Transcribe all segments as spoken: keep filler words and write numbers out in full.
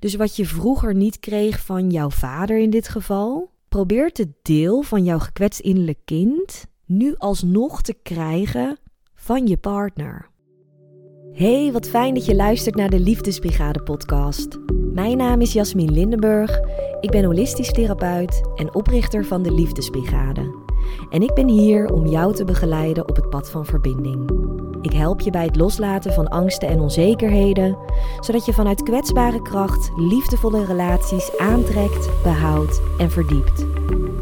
Dus wat je vroeger niet kreeg van jouw vader in dit geval, probeert het deel van jouw gekwetst innerlijk kind nu alsnog te krijgen van je partner. Hey, wat fijn dat je luistert naar de Liefdesbrigade podcast. Mijn naam is Yasmin Lindenburg. Ik ben holistisch therapeut en oprichter van de Liefdesbrigade. En ik ben hier om jou te begeleiden op het pad van verbinding. Ik help je bij het loslaten van angsten en onzekerheden, zodat je vanuit kwetsbare kracht liefdevolle relaties aantrekt, behoudt en verdiept.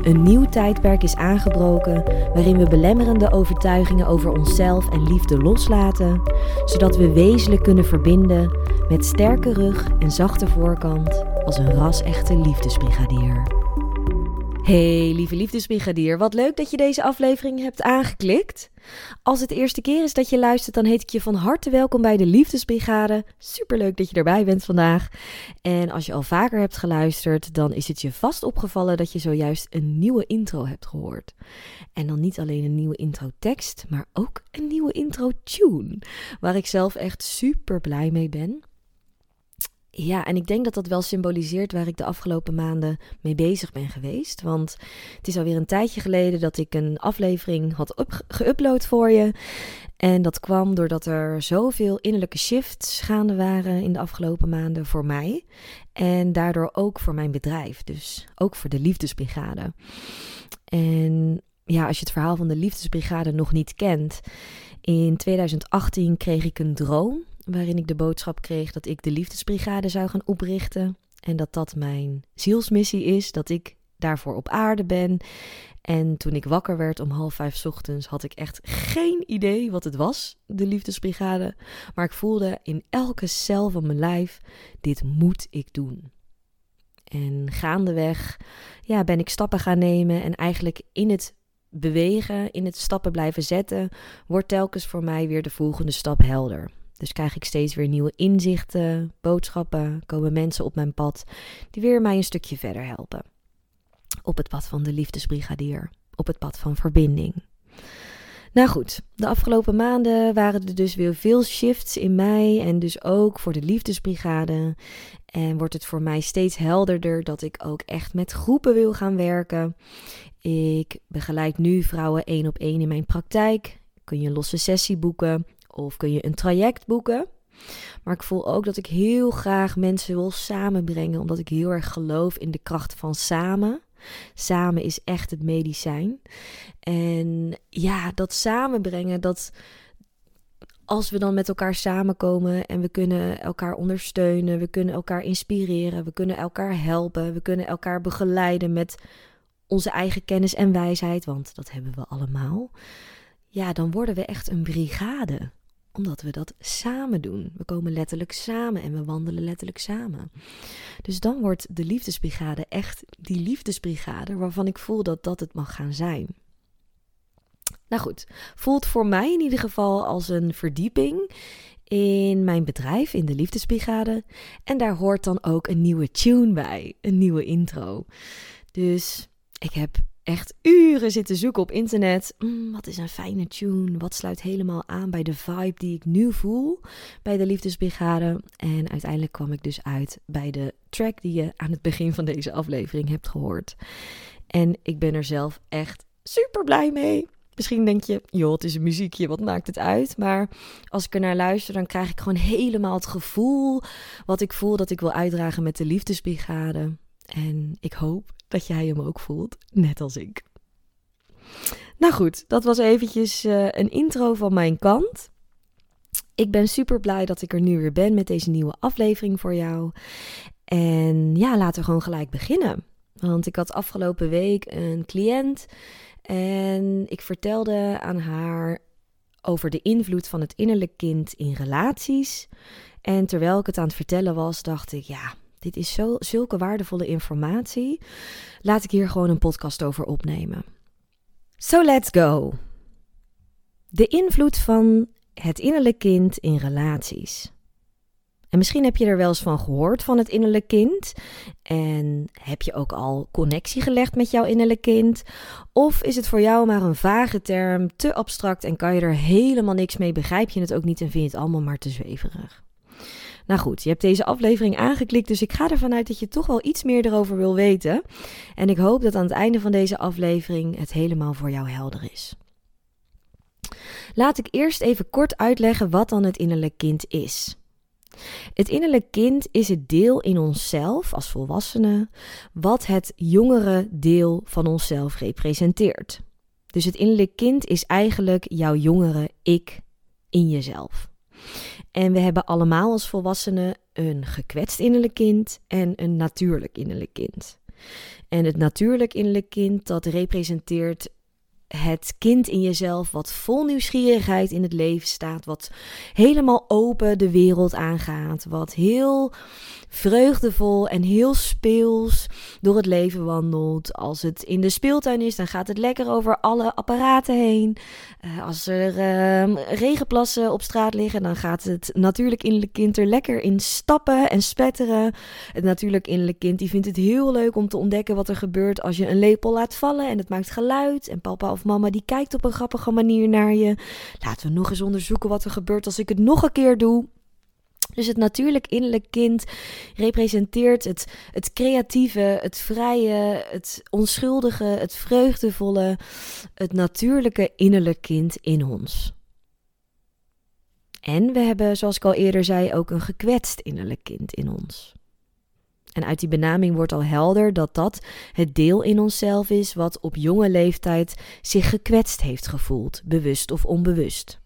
Een nieuw tijdperk is aangebroken waarin we belemmerende overtuigingen over onszelf en liefde loslaten, zodat we wezenlijk kunnen verbinden met sterke rug en zachte voorkant als een ras-echte liefdesbrigadier. Hey lieve liefdesbrigadier, wat leuk dat je deze aflevering hebt aangeklikt. Als het de eerste keer is dat je luistert, dan heet ik je van harte welkom bij de Liefdesbrigade. Superleuk dat je erbij bent vandaag. En als je al vaker hebt geluisterd, dan is het je vast opgevallen dat je zojuist een nieuwe intro hebt gehoord. En dan niet alleen een nieuwe introtekst, maar ook een nieuwe intro-tune, waar ik zelf echt super blij mee ben. Ja, en ik denk dat dat wel symboliseert waar ik de afgelopen maanden mee bezig ben geweest. Want het is alweer een tijdje geleden dat ik een aflevering had up- geüpload voor je. En dat kwam doordat er zoveel innerlijke shifts gaande waren in de afgelopen maanden voor mij. En daardoor ook voor mijn bedrijf, dus ook voor de Liefdesbrigade. En ja, als je het verhaal van de Liefdesbrigade nog niet kent. In tweeduizend achttien kreeg ik een droom, waarin ik de boodschap kreeg dat ik de Liefdesbrigade zou gaan oprichten. En dat dat mijn zielsmissie is, dat ik daarvoor op aarde ben. En toen ik wakker werd om half vijf 's ochtends, had ik echt geen idee wat het was, de Liefdesbrigade. Maar ik voelde in elke cel van mijn lijf, dit moet ik doen. En gaandeweg ja, ben ik stappen gaan nemen en eigenlijk in het bewegen, in het stappen blijven zetten, wordt telkens voor mij weer de volgende stap helder. Dus krijg ik steeds weer nieuwe inzichten, boodschappen, komen mensen op mijn pad die weer mij een stukje verder helpen. Op het pad van de liefdesbrigadier, op het pad van verbinding. Nou goed, de afgelopen maanden waren er dus weer veel shifts in mij en dus ook voor de liefdesbrigade. En wordt het voor mij steeds helderder dat ik ook echt met groepen wil gaan werken. Ik begeleid nu vrouwen één op één in mijn praktijk. Kun je een losse sessie boeken. Of kun je een traject boeken. Maar ik voel ook dat ik heel graag mensen wil samenbrengen. Omdat ik heel erg geloof in de kracht van samen. Samen is echt het medicijn. En ja, dat samenbrengen. Dat als we dan met elkaar samenkomen. En we kunnen elkaar ondersteunen. We kunnen elkaar inspireren. We kunnen elkaar helpen. We kunnen elkaar begeleiden met onze eigen kennis en wijsheid. Want dat hebben we allemaal. Ja, dan worden we echt een brigade. Omdat we dat samen doen. We komen letterlijk samen en we wandelen letterlijk samen. Dus dan wordt de liefdesbrigade echt die liefdesbrigade waarvan ik voel dat dat het mag gaan zijn. Nou goed, voelt voor mij in ieder geval als een verdieping in mijn bedrijf, in de liefdesbrigade. En daar hoort dan ook een nieuwe tune bij, een nieuwe intro. Dus ik heb echt uren zitten zoeken op internet. Mm, wat is een fijne tune? Wat sluit helemaal aan bij de vibe die ik nu voel bij de Liefdesbrigade? En uiteindelijk kwam ik dus uit bij de track die je aan het begin van deze aflevering hebt gehoord. En ik ben er zelf echt super blij mee. Misschien denk je, joh, het is een muziekje, wat maakt het uit? Maar als ik er naar luister, dan krijg ik gewoon helemaal het gevoel wat ik voel dat ik wil uitdragen met de Liefdesbrigade. En ik hoop dat jij hem ook voelt, net als ik. Nou goed, dat was eventjes uh, een intro van mijn kant. Ik ben super blij dat ik er nu weer ben met deze nieuwe aflevering voor jou. En ja, laten we gewoon gelijk beginnen. Want ik had afgelopen week een cliënt en ik vertelde aan haar over de invloed van het innerlijk kind in relaties. En terwijl ik het aan het vertellen was, dacht ik, ja, dit is zo, zulke waardevolle informatie. Laat ik hier gewoon een podcast over opnemen. So let's go. De invloed van het innerlijk kind in relaties. En misschien heb je er wel eens van gehoord, van het innerlijk kind. En heb je ook al connectie gelegd met jouw innerlijk kind? Of is het voor jou maar een vage term, te abstract en kan je er helemaal niks mee? Begrijp je het ook niet en vind je het allemaal maar te zweverig? Nou goed, je hebt deze aflevering aangeklikt, dus ik ga ervan uit dat je toch wel iets meer erover wil weten. En ik hoop dat aan het einde van deze aflevering het helemaal voor jou helder is. Laat ik eerst even kort uitleggen wat dan het innerlijk kind is. Het innerlijk kind is het deel in onszelf als volwassenen wat het jongere deel van onszelf representeert. Dus het innerlijk kind is eigenlijk jouw jongere ik in jezelf. En we hebben allemaal als volwassenen een gekwetst innerlijk kind en een natuurlijk innerlijk kind. En het natuurlijk innerlijk kind, dat representeert het kind in jezelf wat vol nieuwsgierigheid in het leven staat, wat helemaal open de wereld aangaat, wat heel vreugdevol en heel speels door het leven wandelt. Als het in de speeltuin is, dan gaat het lekker over alle apparaten heen. Als er uh, regenplassen op straat liggen, dan gaat het natuurlijk innerlijk kind er lekker in stappen en spetteren. Het natuurlijk innerlijk kind die vindt het heel leuk om te ontdekken wat er gebeurt als je een lepel laat vallen en het maakt geluid en papa of mama die kijkt op een grappige manier naar je. Laten we nog eens onderzoeken wat er gebeurt als ik het nog een keer doe. Dus het natuurlijk innerlijk kind representeert het, het creatieve, het vrije, het onschuldige, het vreugdevolle, het natuurlijke innerlijk kind in ons. En we hebben, zoals ik al eerder zei, ook een gekwetst innerlijk kind in ons. En uit die benaming wordt al helder dat dat het deel in onszelf is wat op jonge leeftijd zich gekwetst heeft gevoeld, bewust of onbewust.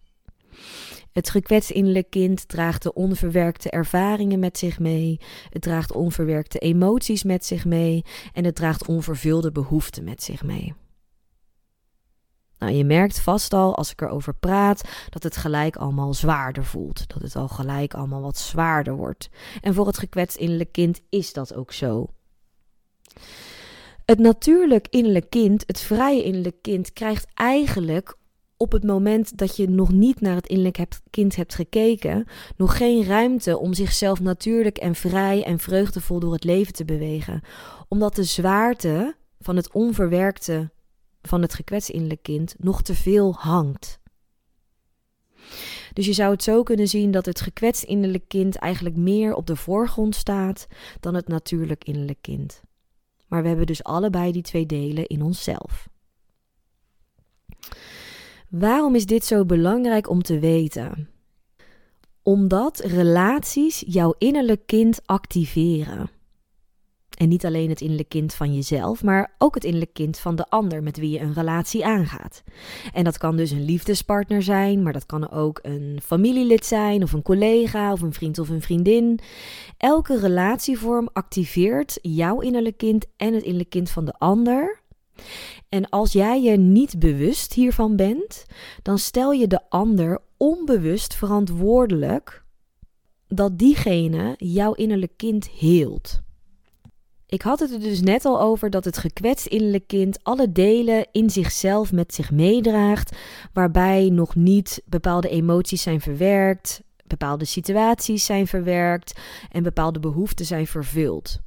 Het gekwetst innerlijk kind draagt de onverwerkte ervaringen met zich mee. Het draagt onverwerkte emoties met zich mee. En het draagt onvervulde behoeften met zich mee. Nou, je merkt vast al, als ik erover praat, dat het gelijk allemaal zwaarder voelt. Dat het al gelijk allemaal wat zwaarder wordt. En voor het gekwetst innerlijk kind is dat ook zo. Het natuurlijk innerlijk kind, het vrije innerlijk kind, krijgt eigenlijk op het moment dat je nog niet naar het innerlijk kind hebt gekeken, nog geen ruimte om zichzelf natuurlijk en vrij en vreugdevol door het leven te bewegen. Omdat de zwaarte van het onverwerkte, van het gekwetst innerlijk kind, nog te veel hangt. Dus je zou het zo kunnen zien dat het gekwetst innerlijk kind eigenlijk meer op de voorgrond staat dan het natuurlijk innerlijk kind. Maar we hebben dus allebei die twee delen in onszelf. Waarom is dit zo belangrijk om te weten? Omdat relaties jouw innerlijk kind activeren. En niet alleen het innerlijk kind van jezelf, maar ook het innerlijk kind van de ander met wie je een relatie aangaat. En dat kan dus een liefdespartner zijn, maar dat kan ook een familielid zijn, of een collega, of een vriend of een vriendin. Elke relatievorm activeert jouw innerlijk kind en het innerlijk kind van de ander. En als jij je niet bewust hiervan bent, dan stel je de ander onbewust verantwoordelijk dat diegene jouw innerlijk kind heelt. Ik had het er dus net al over dat het gekwetst innerlijk kind alle delen in zichzelf met zich meedraagt, waarbij nog niet bepaalde emoties zijn verwerkt, bepaalde situaties zijn verwerkt en bepaalde behoeften zijn vervuld.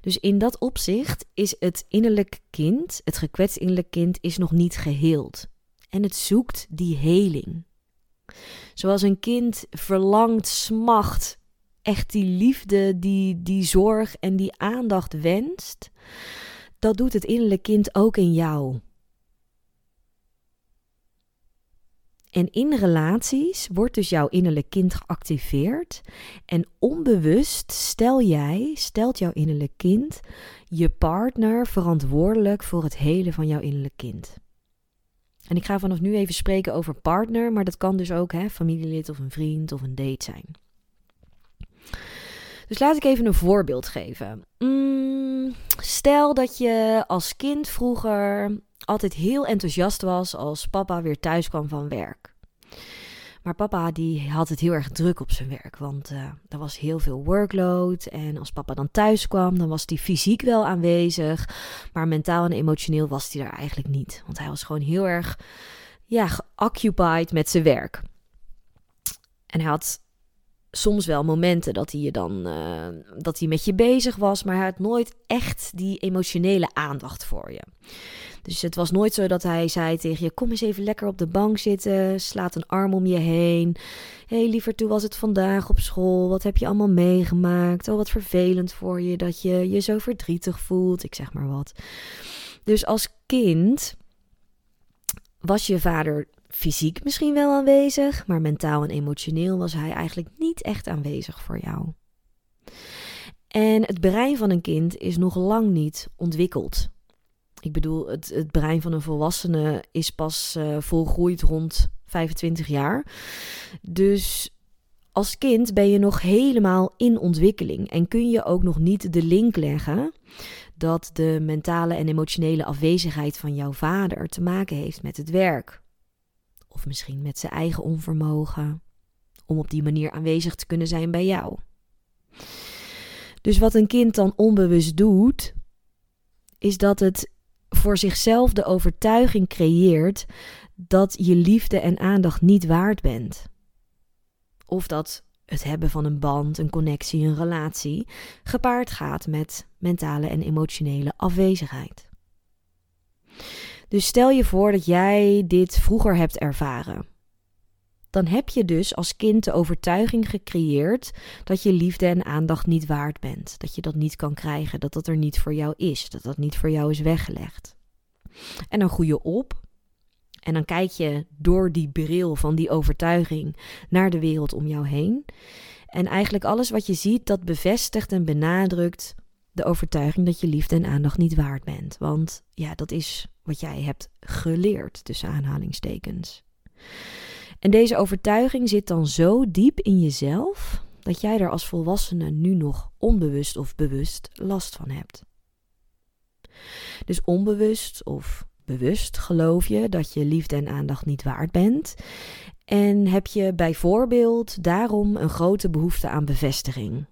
Dus in dat opzicht is het innerlijk kind, het gekwetst innerlijk kind, is nog niet geheeld. En het zoekt die heling. Zoals een kind verlangt, smacht, echt die liefde, die, die zorg en die aandacht wenst, dat doet het innerlijk kind ook in jou. En in relaties wordt dus jouw innerlijk kind geactiveerd en onbewust stel jij, stelt jouw innerlijk kind je partner verantwoordelijk voor het helen van jouw innerlijk kind. En ik ga vanaf nu even spreken over partner, maar dat kan dus ook hè, familielid of een vriend of een date zijn. Dus laat ik even een voorbeeld geven. Mm, stel dat je als kind vroeger altijd heel enthousiast was als papa weer thuis kwam van werk. Maar papa die had het heel erg druk op zijn werk, want uh, er was heel veel workload. En als papa dan thuis kwam, dan was hij fysiek wel aanwezig, maar mentaal en emotioneel was hij er eigenlijk niet. Want hij was gewoon heel erg ja, geoccupied met zijn werk. En hij had soms wel momenten dat hij je dan uh, dat hij met je bezig was, maar hij had nooit echt die emotionele aandacht voor je. Dus het was nooit zo dat hij zei tegen je, kom eens even lekker op de bank zitten, slaat een arm om je heen. Hé, hey, lieverd, hoe was het vandaag op school? Wat heb je allemaal meegemaakt? Oh, wat vervelend voor je dat je je zo verdrietig voelt. Ik zeg maar wat. Dus als kind was je vader fysiek misschien wel aanwezig, maar mentaal en emotioneel was hij eigenlijk niet echt aanwezig voor jou. En het brein van een kind is nog lang niet ontwikkeld. Ik bedoel, het, het brein van een volwassene is pas uh, volgroeid rond vijfentwintig jaar. Dus als kind ben je nog helemaal in ontwikkeling en kun je ook nog niet de link leggen dat de mentale en emotionele afwezigheid van jouw vader te maken heeft met het werk. Of misschien met zijn eigen onvermogen om op die manier aanwezig te kunnen zijn bij jou. Dus wat een kind dan onbewust doet, is dat het voor zichzelf de overtuiging creëert dat je liefde en aandacht niet waard bent. Of dat het hebben van een band, een connectie, een relatie gepaard gaat met mentale en emotionele afwezigheid. Dus stel je voor dat jij dit vroeger hebt ervaren. Dan heb je dus als kind de overtuiging gecreëerd dat je liefde en aandacht niet waard bent. Dat je dat niet kan krijgen, dat dat er niet voor jou is, dat dat niet voor jou is weggelegd. En dan groei je op en dan kijk je door die bril van die overtuiging naar de wereld om jou heen. En eigenlijk alles wat je ziet, dat bevestigt en benadrukt de overtuiging dat je liefde en aandacht niet waard bent. Want ja, dat is wat jij hebt geleerd, tussen aanhalingstekens. En deze overtuiging zit dan zo diep in jezelf dat jij er als volwassene nu nog onbewust of bewust last van hebt. Dus onbewust of bewust geloof je dat je liefde en aandacht niet waard bent en heb je bijvoorbeeld daarom een grote behoefte aan bevestiging.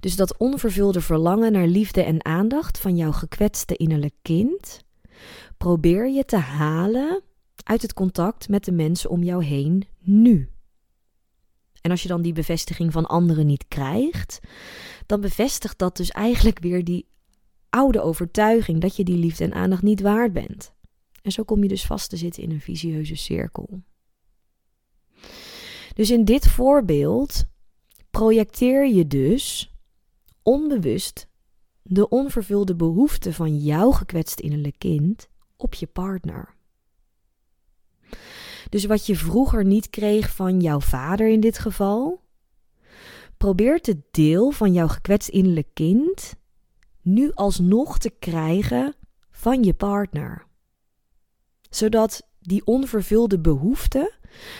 Dus dat onvervulde verlangen naar liefde en aandacht van jouw gekwetste innerlijk kind probeer je te halen uit het contact met de mensen om jou heen nu. En als je dan die bevestiging van anderen niet krijgt, dan bevestigt dat dus eigenlijk weer die oude overtuiging dat je die liefde en aandacht niet waard bent. En zo kom je dus vast te zitten in een vicieuze cirkel. Dus in dit voorbeeld projecteer je dus onbewust de onvervulde behoefte van jouw gekwetst innerlijk kind op je partner. Dus wat je vroeger niet kreeg van jouw vader in dit geval, probeert het deel van jouw gekwetst innerlijk kind nu alsnog te krijgen van je partner. Zodat die onvervulde behoefte,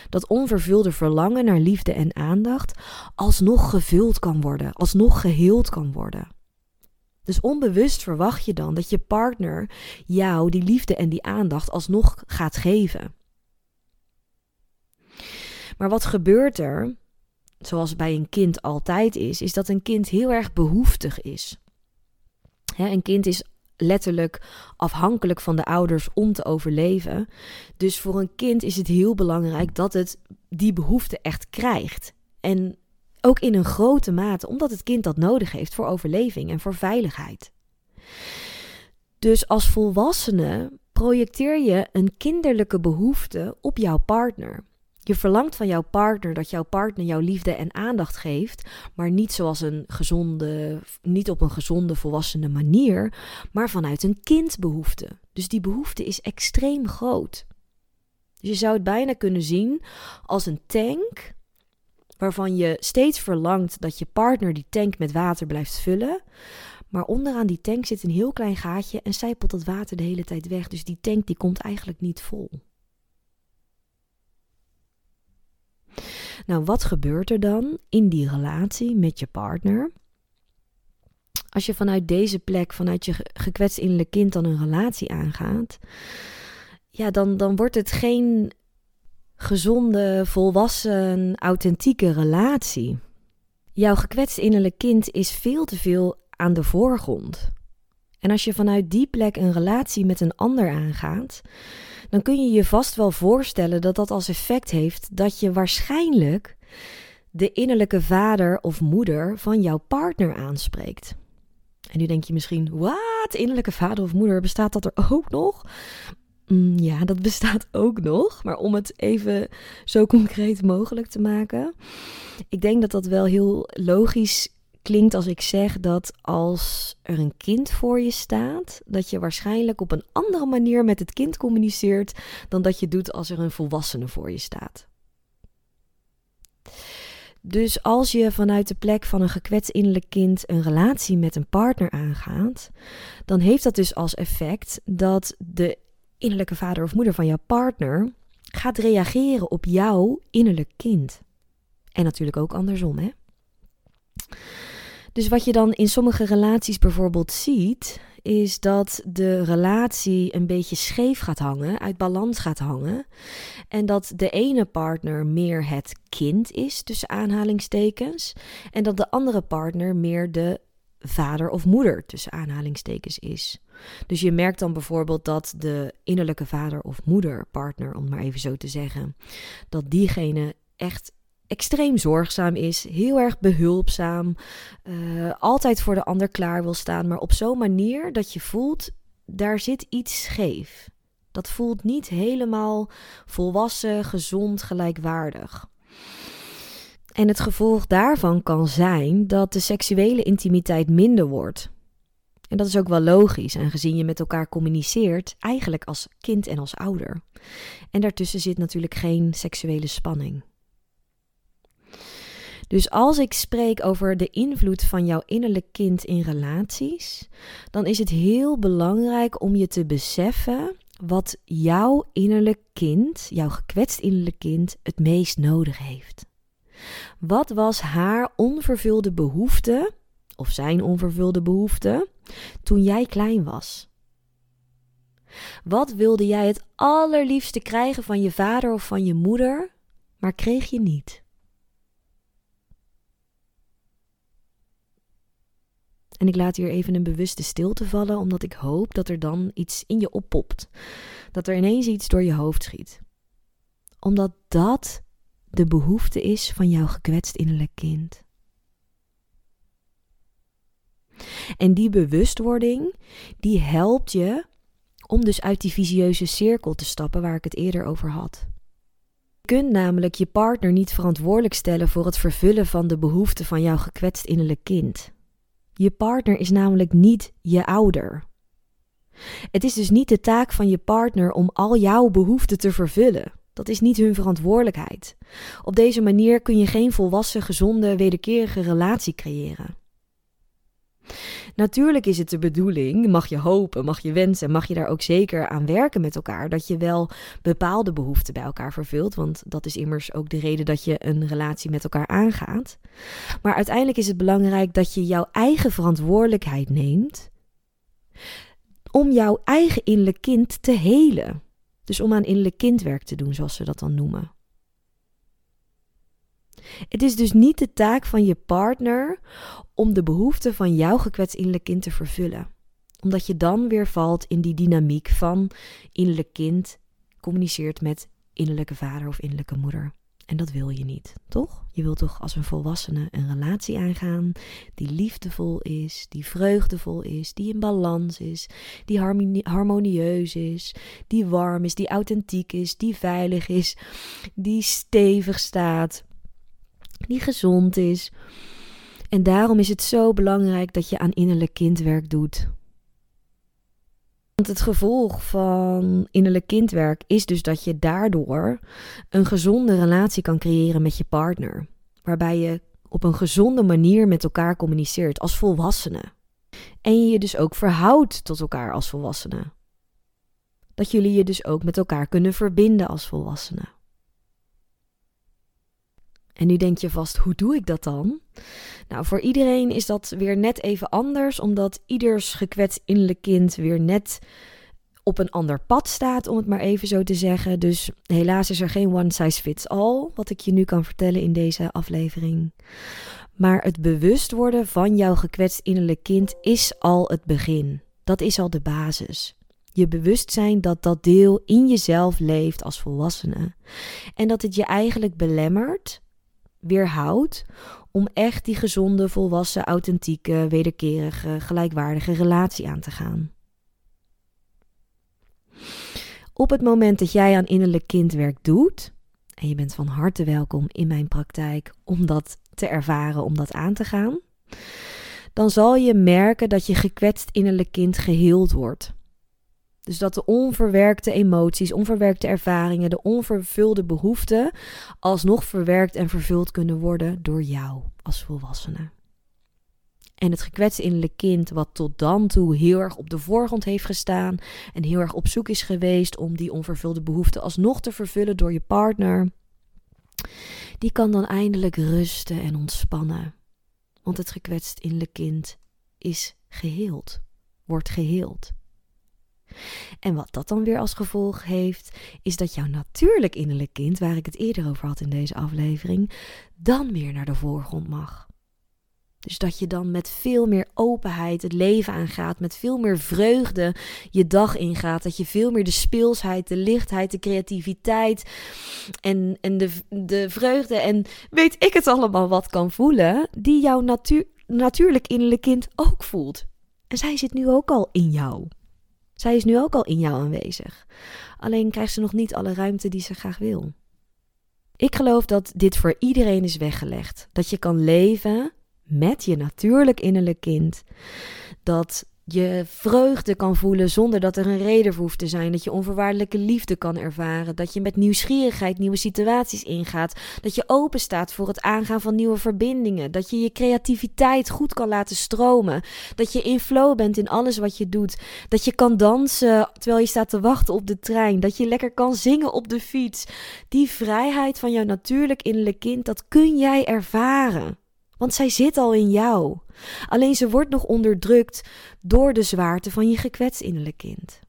dat onvervulde verlangen naar liefde en aandacht alsnog gevuld kan worden, alsnog geheeld kan worden. Dus onbewust verwacht je dan dat je partner jou die liefde en die aandacht alsnog gaat geven. Maar wat gebeurt er, zoals bij een kind altijd is, is dat een kind heel erg behoeftig is. Hè, een kind is letterlijk afhankelijk van de ouders om te overleven. Dus voor een kind is het heel belangrijk dat het die behoefte echt krijgt. En ook in een grote mate, omdat het kind dat nodig heeft voor overleving en voor veiligheid. Dus als volwassene projecteer je een kinderlijke behoefte op jouw partner. Je verlangt van jouw partner dat jouw partner jouw liefde en aandacht geeft, maar niet zoals een gezonde, niet op een gezonde volwassene manier, maar vanuit een kindbehoefte. Dus die behoefte is extreem groot. Dus je zou het bijna kunnen zien als een tank waarvan je steeds verlangt dat je partner die tank met water blijft vullen, maar onderaan die tank zit een heel klein gaatje en sijpelt dat water de hele tijd weg. Dus die tank die komt eigenlijk niet vol. Nou, wat gebeurt er dan in die relatie met je partner? Als je vanuit deze plek, vanuit je gekwetst innerlijk kind dan een relatie aangaat, ja, dan, dan wordt het geen gezonde, volwassen, authentieke relatie. Jouw gekwetst innerlijk kind is veel te veel aan de voorgrond. En als je vanuit die plek een relatie met een ander aangaat, dan kun je je vast wel voorstellen dat dat als effect heeft dat je waarschijnlijk de innerlijke vader of moeder van jouw partner aanspreekt. En nu denk je misschien, wat? Innerlijke vader of moeder, bestaat dat er ook nog? Mm, ja, dat bestaat ook nog. Maar om het even zo concreet mogelijk te maken. Ik denk dat dat wel heel logisch klinkt als ik zeg dat als er een kind voor je staat, dat je waarschijnlijk op een andere manier met het kind communiceert dan dat je doet als er een volwassene voor je staat. Dus als je vanuit de plek van een gekwetst innerlijk kind een relatie met een partner aangaat, dan heeft dat dus als effect dat de innerlijke vader of moeder van jouw partner gaat reageren op jouw innerlijk kind. En natuurlijk ook andersom, hè? Dus wat je dan in sommige relaties bijvoorbeeld ziet, is dat de relatie een beetje scheef gaat hangen, uit balans gaat hangen. En dat de ene partner meer het kind is, tussen aanhalingstekens. En dat de andere partner meer de vader of moeder, tussen aanhalingstekens, is. Dus je merkt dan bijvoorbeeld dat de innerlijke vader of moeder, partner, om maar even zo te zeggen, dat diegene echt extreem zorgzaam is, heel erg behulpzaam, uh, altijd voor de ander klaar wil staan, maar op zo'n manier dat je voelt, daar zit iets scheef. Dat voelt niet helemaal volwassen, gezond, gelijkwaardig. En het gevolg daarvan kan zijn dat de seksuele intimiteit minder wordt. En dat is ook wel logisch, aangezien je met elkaar communiceert, eigenlijk als kind en als ouder. En daartussen zit natuurlijk geen seksuele spanning. Dus als ik spreek over de invloed van jouw innerlijk kind in relaties, dan is het heel belangrijk om je te beseffen wat jouw innerlijk kind, jouw gekwetst innerlijk kind, het meest nodig heeft. Wat was haar onvervulde behoefte, of zijn onvervulde behoefte, toen jij klein was? Wat wilde jij het allerliefste krijgen van je vader of van je moeder, maar kreeg je niet? En ik laat hier even een bewuste stilte vallen, omdat ik hoop dat er dan iets in je oppopt. Dat er ineens iets door je hoofd schiet. Omdat dat de behoefte is van jouw gekwetst innerlijk kind. En die bewustwording, die helpt je om dus uit die vicieuze cirkel te stappen waar ik het eerder over had. Je kunt namelijk je partner niet verantwoordelijk stellen voor het vervullen van de behoeften van jouw gekwetst innerlijk kind. Je partner is namelijk niet je ouder. Het is dus niet de taak van je partner om al jouw behoeften te vervullen. Dat is niet hun verantwoordelijkheid. Op deze manier kun je geen volwassen, gezonde, wederkerige relatie creëren. Natuurlijk is het de bedoeling, mag je hopen, mag je wensen, mag je daar ook zeker aan werken met elkaar, dat je wel bepaalde behoeften bij elkaar vervult, want dat is immers ook de reden dat je een relatie met elkaar aangaat. Maar uiteindelijk is het belangrijk dat je jouw eigen verantwoordelijkheid neemt om jouw eigen innerlijk kind te helen. Dus om aan innerlijk kindwerk te doen, zoals ze dat dan noemen. Het is dus niet de taak van je partner om de behoeften van jouw gekwetst innerlijk kind te vervullen. Omdat je dan weer valt in die dynamiek van innerlijk kind communiceert met innerlijke vader of innerlijke moeder. En dat wil je niet, toch? Je wilt toch als een volwassene een relatie aangaan die liefdevol is, die vreugdevol is, die in balans is, die harmonieus is, die warm is, die authentiek is, die veilig is, die stevig staat, die gezond is. En daarom is het zo belangrijk dat je aan innerlijk kindwerk doet. Want het gevolg van innerlijk kindwerk is dus dat je daardoor een gezonde relatie kan creëren met je partner. Waarbij je op een gezonde manier met elkaar communiceert als volwassenen. En je je dus ook verhoudt tot elkaar als volwassenen. Dat jullie je dus ook met elkaar kunnen verbinden als volwassenen. En nu denk je vast, hoe doe ik dat dan? Nou, voor iedereen is dat weer net even anders, omdat ieders gekwetst innerlijk kind weer net op een ander pad staat, om het maar even zo te zeggen. Dus helaas is er geen one size fits all, wat ik je nu kan vertellen in deze aflevering. Maar het bewust worden van jouw gekwetst innerlijk kind is al het begin. Dat is al de basis. Je bewustzijn dat dat deel in jezelf leeft als volwassene. En dat het je eigenlijk belemmert, weerhoudt om echt die gezonde, volwassen, authentieke, wederkerige, gelijkwaardige relatie aan te gaan. Op het moment dat jij aan innerlijk kindwerk doet, en je bent van harte welkom in mijn praktijk om dat te ervaren, om dat aan te gaan, dan zal je merken dat je gekwetst innerlijk kind geheeld wordt. Dus dat de onverwerkte emoties, onverwerkte ervaringen, de onvervulde behoeften alsnog verwerkt en vervuld kunnen worden door jou als volwassene. En het gekwetste innerlijk kind wat tot dan toe heel erg op de voorgrond heeft gestaan en heel erg op zoek is geweest om die onvervulde behoeften alsnog te vervullen door je partner, die kan dan eindelijk rusten en ontspannen. Want het gekwetst innerlijk kind is geheeld, wordt geheeld. En wat dat dan weer als gevolg heeft, is dat jouw natuurlijk innerlijk kind, waar ik het eerder over had in deze aflevering, dan weer naar de voorgrond mag. Dus dat je dan met veel meer openheid het leven aangaat, met veel meer vreugde je dag ingaat. Dat je veel meer de speelsheid, de lichtheid, de creativiteit en, en de, de vreugde en weet ik het allemaal wat kan voelen, die jouw natu- natuurlijk innerlijk kind ook voelt. En zij zit nu ook al in jou. Zij is nu ook al in jou aanwezig. Alleen krijgt ze nog niet alle ruimte die ze graag wil. Ik geloof dat dit voor iedereen is weggelegd. Dat je kan leven met je natuurlijk innerlijk kind. Dat je vreugde kan voelen zonder dat er een reden voor hoeft te zijn. Dat je onvoorwaardelijke liefde kan ervaren. Dat je met nieuwsgierigheid nieuwe situaties ingaat. Dat je open staat voor het aangaan van nieuwe verbindingen. Dat je je creativiteit goed kan laten stromen. Dat je in flow bent in alles wat je doet. Dat je kan dansen terwijl je staat te wachten op de trein. Dat je lekker kan zingen op de fiets. Die vrijheid van jouw natuurlijk innerlijk kind, dat kun jij ervaren. Want zij zit al in jou. Alleen ze wordt nog onderdrukt door de zwaarte van je gekwetst innerlijk kind.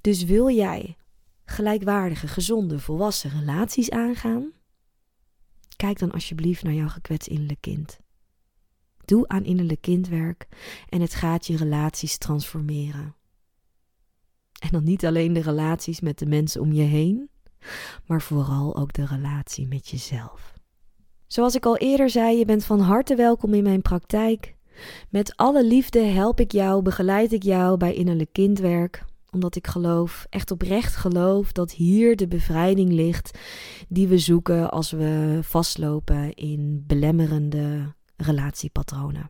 Dus wil jij gelijkwaardige, gezonde, volwassen relaties aangaan? Kijk dan alsjeblieft naar jouw gekwetst innerlijk kind. Doe aan innerlijk kindwerk en het gaat je relaties transformeren. En dan niet alleen de relaties met de mensen om je heen, maar vooral ook de relatie met jezelf. Zoals ik al eerder zei, je bent van harte welkom in mijn praktijk. Met alle liefde help ik jou, begeleid ik jou bij innerlijk kindwerk. Omdat ik geloof, echt oprecht geloof, dat hier de bevrijding ligt die we zoeken als we vastlopen in belemmerende relatiepatronen.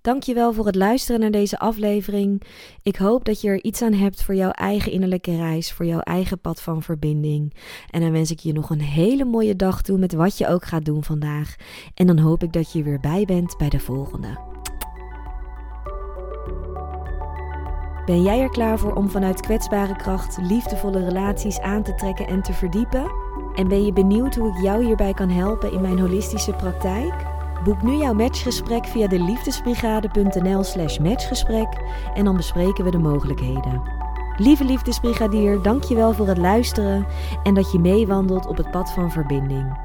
Dankjewel voor het luisteren naar deze aflevering. Ik hoop dat je er iets aan hebt voor jouw eigen innerlijke reis, voor jouw eigen pad van verbinding. En dan wens ik je nog een hele mooie dag toe met wat je ook gaat doen vandaag. En dan hoop ik dat je weer bij bent bij de volgende. Ben jij er klaar voor om vanuit kwetsbare kracht liefdevolle relaties aan te trekken en te verdiepen? En ben je benieuwd hoe ik jou hierbij kan helpen in mijn holistische praktijk? Boek nu jouw matchgesprek via deliefdesbrigade.nl slash matchgesprek en dan bespreken we de mogelijkheden. Lieve liefdesbrigadier, dankjewel voor het luisteren en dat je meewandelt op het pad van verbinding.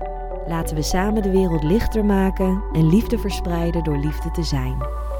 Laten we samen de wereld lichter maken en liefde verspreiden door liefde te zijn.